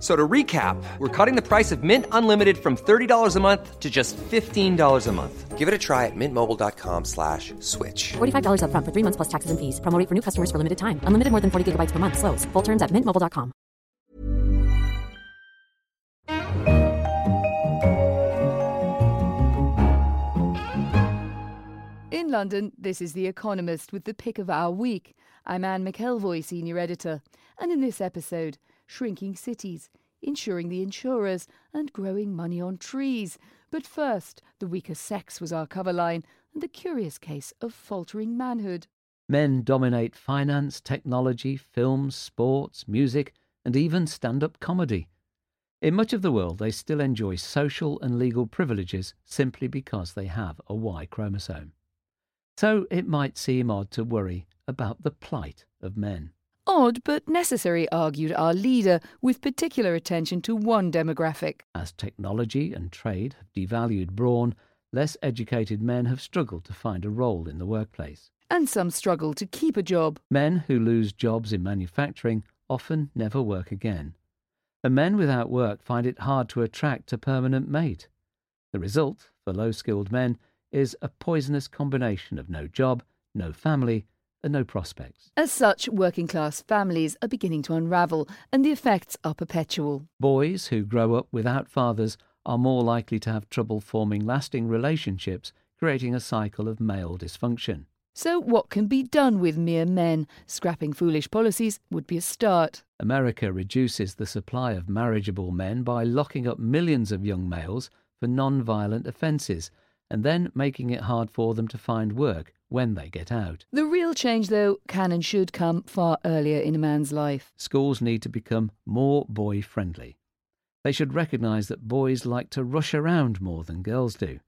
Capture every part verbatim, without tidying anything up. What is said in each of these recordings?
So to recap, we're cutting the price of Mint Unlimited from thirty dollars a month to just fifteen dollars a month. Give it a try at mintmobile.com slash switch. forty-five dollars up front for three months plus taxes and fees. Promo rate for new customers for limited time. Unlimited more than forty gigabytes per month. Slows full terms at mint mobile dot com. In London, this is The Economist with the pick of our week. I'm Anne McElvoy, Senior Editor. And in this episode... shrinking cities, insuring the insurers and growing money on trees. But first, the weaker sex was our cover line and the curious case of faltering manhood. Men dominate finance, technology, films, sports, music and even stand-up comedy. In much of the world, they still enjoy social and legal privileges simply because they have a Y chromosome. So it might seem odd to worry about the plight of men. Odd but necessary, argued our leader, with particular attention to one demographic. As technology and trade have devalued brawn, less educated men have struggled to find a role in the workplace. And some struggle to keep a job. Men who lose jobs in manufacturing often never work again. And men without work find it hard to attract a permanent mate. The result, for low-skilled men, is a poisonous combination of no job, no family, and no prospects. As such, working-class families are beginning to unravel, and the effects are perpetual. Boys who grow up without fathers are more likely to have trouble forming lasting relationships, creating a cycle of male dysfunction. So what can be done with mere men? Scrapping foolish policies would be a start. America reduces the supply of marriageable men by locking up millions of young males for non-violent offences, and then making it hard for them to find work when they get out. The real change, though, can and should come far earlier in a man's life. Schools need to become more boy-friendly. They should recognise that boys like to rush around more than girls do.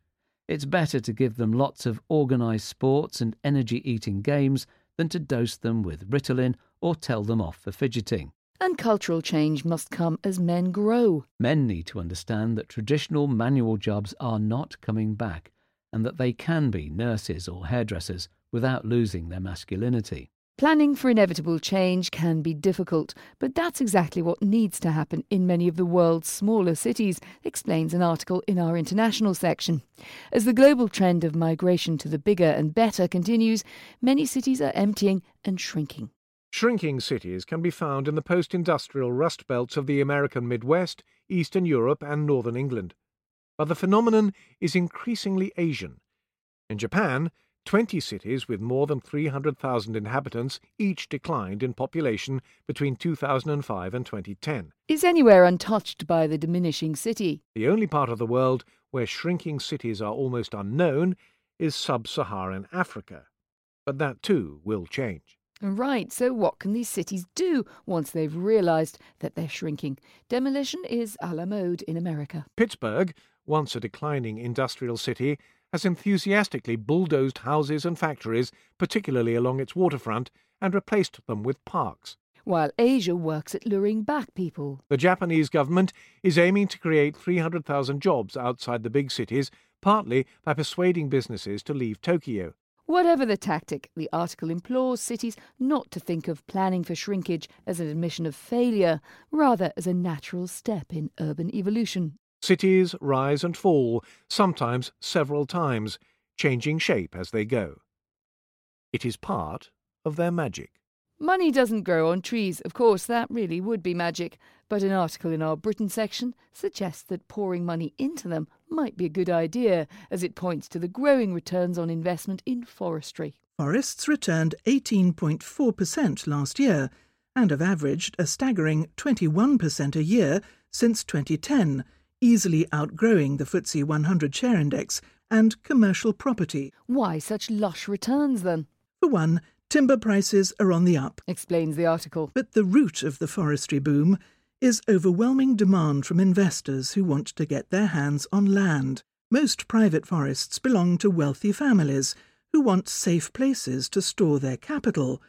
It's better to give them lots of organised sports and energy-eating games than to dose them with Ritalin or tell them off for fidgeting. And cultural change must come as men grow. Men need to understand that traditional manual jobs are not coming back, and that they can be nurses or hairdressers without losing their masculinity. Planning for inevitable change can be difficult, but that's exactly what needs to happen in many of the world's smaller cities, explains an article in our international section. As the global trend of migration to the bigger and better continues, many cities are emptying and shrinking. Shrinking cities can be found in the post-industrial rust belts of the American Midwest, Eastern Europe and Northern England. But the phenomenon is increasingly Asian. In Japan, twenty cities with more than three hundred thousand inhabitants each declined in population between two thousand five and twenty ten. Is anywhere untouched by the diminishing city? The only part of the world where shrinking cities are almost unknown is sub-Saharan Africa. But that too will change. Right, so what can these cities do once they've realised that they're shrinking? Demolition is à la mode in America. Pittsburgh, once a declining industrial city, has enthusiastically bulldozed houses and factories, particularly along its waterfront, and replaced them with parks. While Asia works at luring back people. The Japanese government is aiming to create three hundred thousand jobs outside the big cities, partly by persuading businesses to leave Tokyo. Whatever the tactic, the article implores cities not to think of planning for shrinkage as an admission of failure, rather as a natural step in urban evolution. Cities rise and fall, sometimes several times, changing shape as they go. It is part of their magic. Money doesn't grow on trees, of course, that really would be magic. But an article in our Britain section suggests that pouring money into them might be a good idea, as it points to the growing returns on investment in forestry. Forests returned eighteen point four percent last year and have averaged a staggering twenty-one percent a year since twenty ten, easily outgrowing the F T S E one hundred share index and commercial property. Why such lush returns then? For one, timber prices are on the up, explains the article. But the root of the forestry boom is overwhelming demand from investors who want to get their hands on land. Most private forests belong to wealthy families who want safe places to store their capital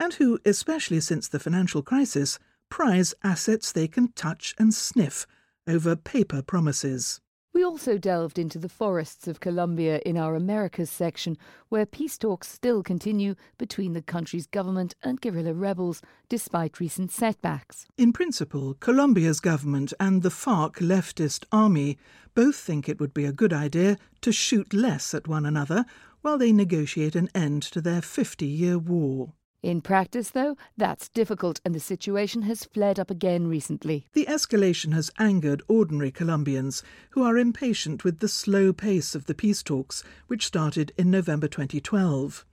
and who, especially since the financial crisis, prize assets they can touch and sniff over paper promises. We also delved into the forests of Colombia in our Americas section, where peace talks still continue between the country's government and guerrilla rebels, despite recent setbacks. In principle, Colombia's government and the FARC leftist army both think it would be a good idea to shoot less at one another while they negotiate an end to their fifty-year war. In practice, though, that's difficult, and the situation has flared up again recently. The escalation has angered ordinary Colombians, who are impatient with the slow pace of the peace talks, which started in November twenty twelve.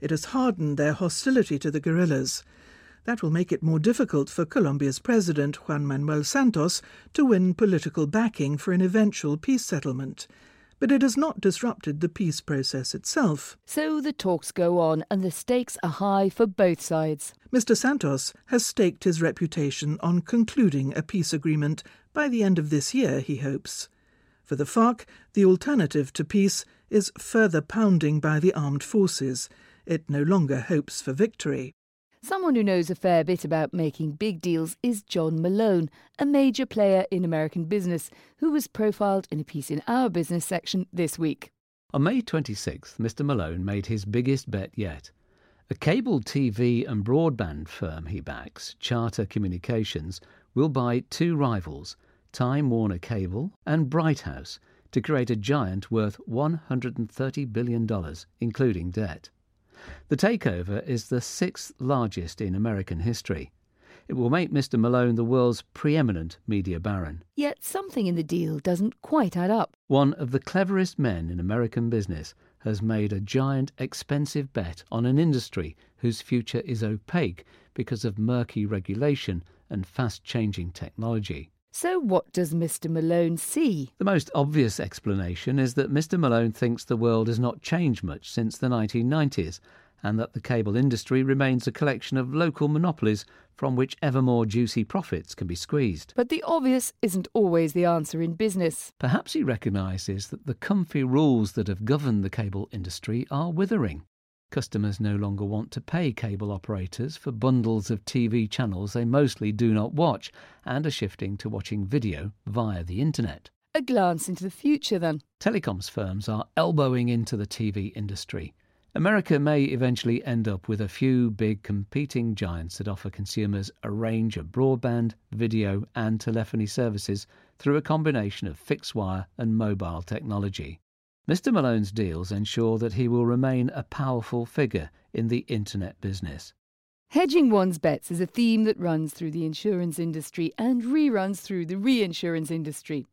It has hardened their hostility to the guerrillas. That will make it more difficult for Colombia's president, Juan Manuel Santos, to win political backing for an eventual peace settlement. But it has not disrupted the peace process itself. So the talks go on, and the stakes are high for both sides. Mister Santos has staked his reputation on concluding a peace agreement by the end of this year, he hopes. For the FARC, the alternative to peace is further pounding by the armed forces. It no longer hopes for victory. Someone who knows a fair bit about making big deals is John Malone, a major player in American business, who was profiled in a piece in our business section this week. On May twenty-sixth, Mister Malone made his biggest bet yet. A cable T V and broadband firm he backs, Charter Communications, will buy two rivals, Time Warner Cable and Bright House, to create a giant worth one hundred thirty billion dollars, including debt. The takeover is the sixth largest in American history. It will make Mister Malone the world's preeminent media baron. Yet something in the deal doesn't quite add up. One of the cleverest men in American business has made a giant, expensive bet on an industry whose future is opaque because of murky regulation and fast-changing technology. So what does Mister Malone see? The most obvious explanation is that Mister Malone thinks the world has not changed much since the nineteen nineties, and that the cable industry remains a collection of local monopolies from which ever more juicy profits can be squeezed. But the obvious isn't always the answer in business. Perhaps he recognises that the comfy rules that have governed the cable industry are withering. Customers no longer want to pay cable operators for bundles of T V channels they mostly do not watch, and are shifting to watching video via the internet. A glance into the future, then. Telecoms firms are elbowing into the T V industry. America may eventually end up with a few big competing giants that offer consumers a range of broadband, video and telephony services through a combination of fixed wire and mobile technology. Mister Malone's deals ensure that he will remain a powerful figure in the internet business. Hedging one's bets is a theme that runs through the insurance industry and reruns through the reinsurance industry.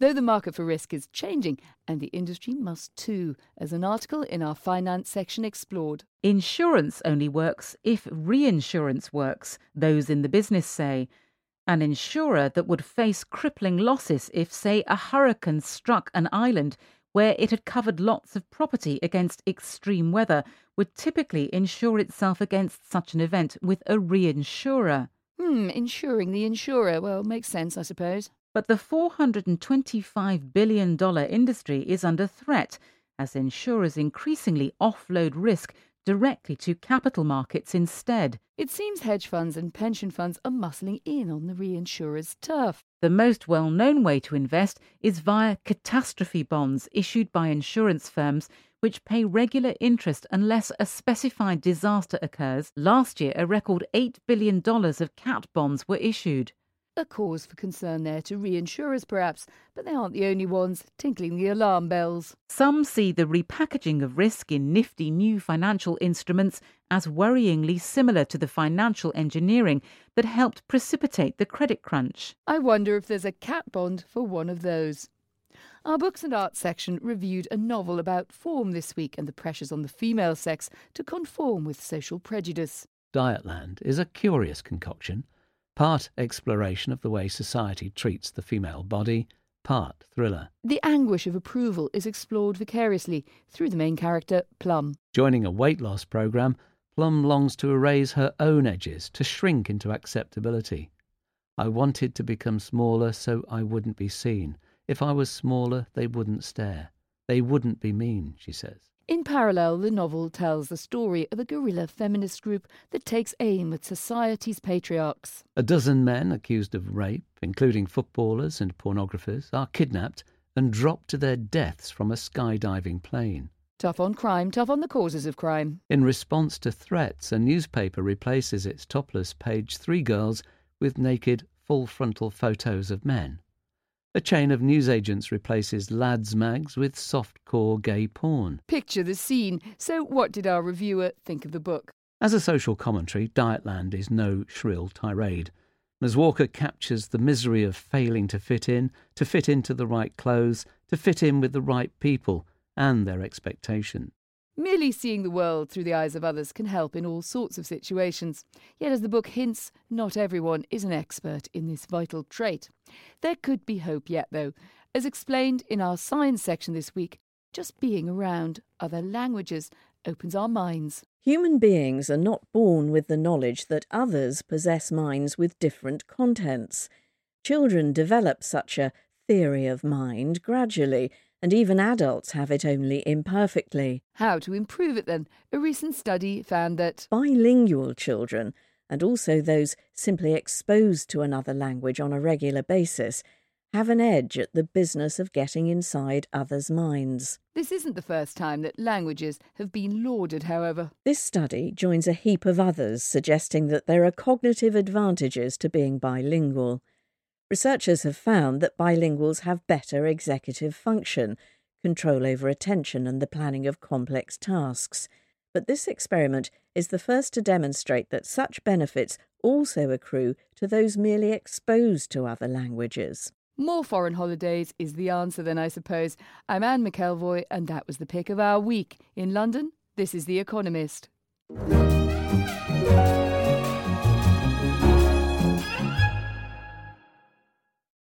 Though the market for risk is changing, and the industry must too, as an article in our finance section explored. Insurance only works if reinsurance works, those in the business say. An insurer that would face crippling losses if, say, a hurricane struck an island where it had covered lots of property against extreme weather, would typically insure itself against such an event with a reinsurer. Hmm, insuring the insurer. Well, makes sense, I suppose. But the four hundred twenty-five billion dollars industry is under threat, as insurers increasingly offload risk directly to capital markets instead. It seems hedge funds and pension funds are muscling in on the reinsurer's turf. The most well-known way to invest is via catastrophe bonds issued by insurance firms, which pay regular interest unless a specified disaster occurs. Last year, a record eight billion dollars of cat bonds were issued. A cause for concern there to reinsurers, perhaps, but they aren't the only ones tinkling the alarm bells. Some see the repackaging of risk in nifty new financial instruments as worryingly similar to the financial engineering that helped precipitate the credit crunch. I wonder if there's a cat bond for one of those. Our books and arts section reviewed a novel about form this week and the pressures on the female sex to conform with social prejudice. Dietland is a curious concoction. Part exploration of the way society treats the female body, part thriller. The anguish of approval is explored vicariously through the main character, Plum. Joining a weight loss programme, Plum longs to erase her own edges, to shrink into acceptability. I wanted to become smaller so I wouldn't be seen. If I was smaller, they wouldn't stare. They wouldn't be mean, she says. In parallel, the novel tells the story of a guerrilla feminist group that takes aim at society's patriarchs. A dozen men accused of rape, including footballers and pornographers, are kidnapped and dropped to their deaths from a skydiving plane. Tough on crime, tough on the causes of crime. In response to threats, a newspaper replaces its topless page three girls with naked, full-frontal photos of men. A chain of newsagents replaces lads' mags with soft-core gay porn. Picture the scene. So what did our reviewer think of the book? As a social commentary, Dietland is no shrill tirade. Miz Walker captures the misery of failing to fit in, to fit into the right clothes, to fit in with the right people and their expectation. Merely seeing the world through the eyes of others can help in all sorts of situations. Yet, as the book hints, not everyone is an expert in this vital trait. There could be hope yet, though. As explained in our science section this week, just being around other languages opens our minds. Human beings are not born with the knowledge that others possess minds with different contents. Children develop such a theory of mind gradually, and even adults have it only imperfectly. How to improve it, then? A recent study found that bilingual children, and also those simply exposed to another language on a regular basis, have an edge at the business of getting inside others' minds. This isn't the first time that languages have been lauded, however. This study joins a heap of others suggesting that there are cognitive advantages to being bilingual. Researchers have found that bilinguals have better executive function, control over attention and the planning of complex tasks. But this experiment is the first to demonstrate that such benefits also accrue to those merely exposed to other languages. More foreign holidays is the answer then, I suppose. I'm Anne McElvoy, and that was the pick of our week. In London, this is The Economist.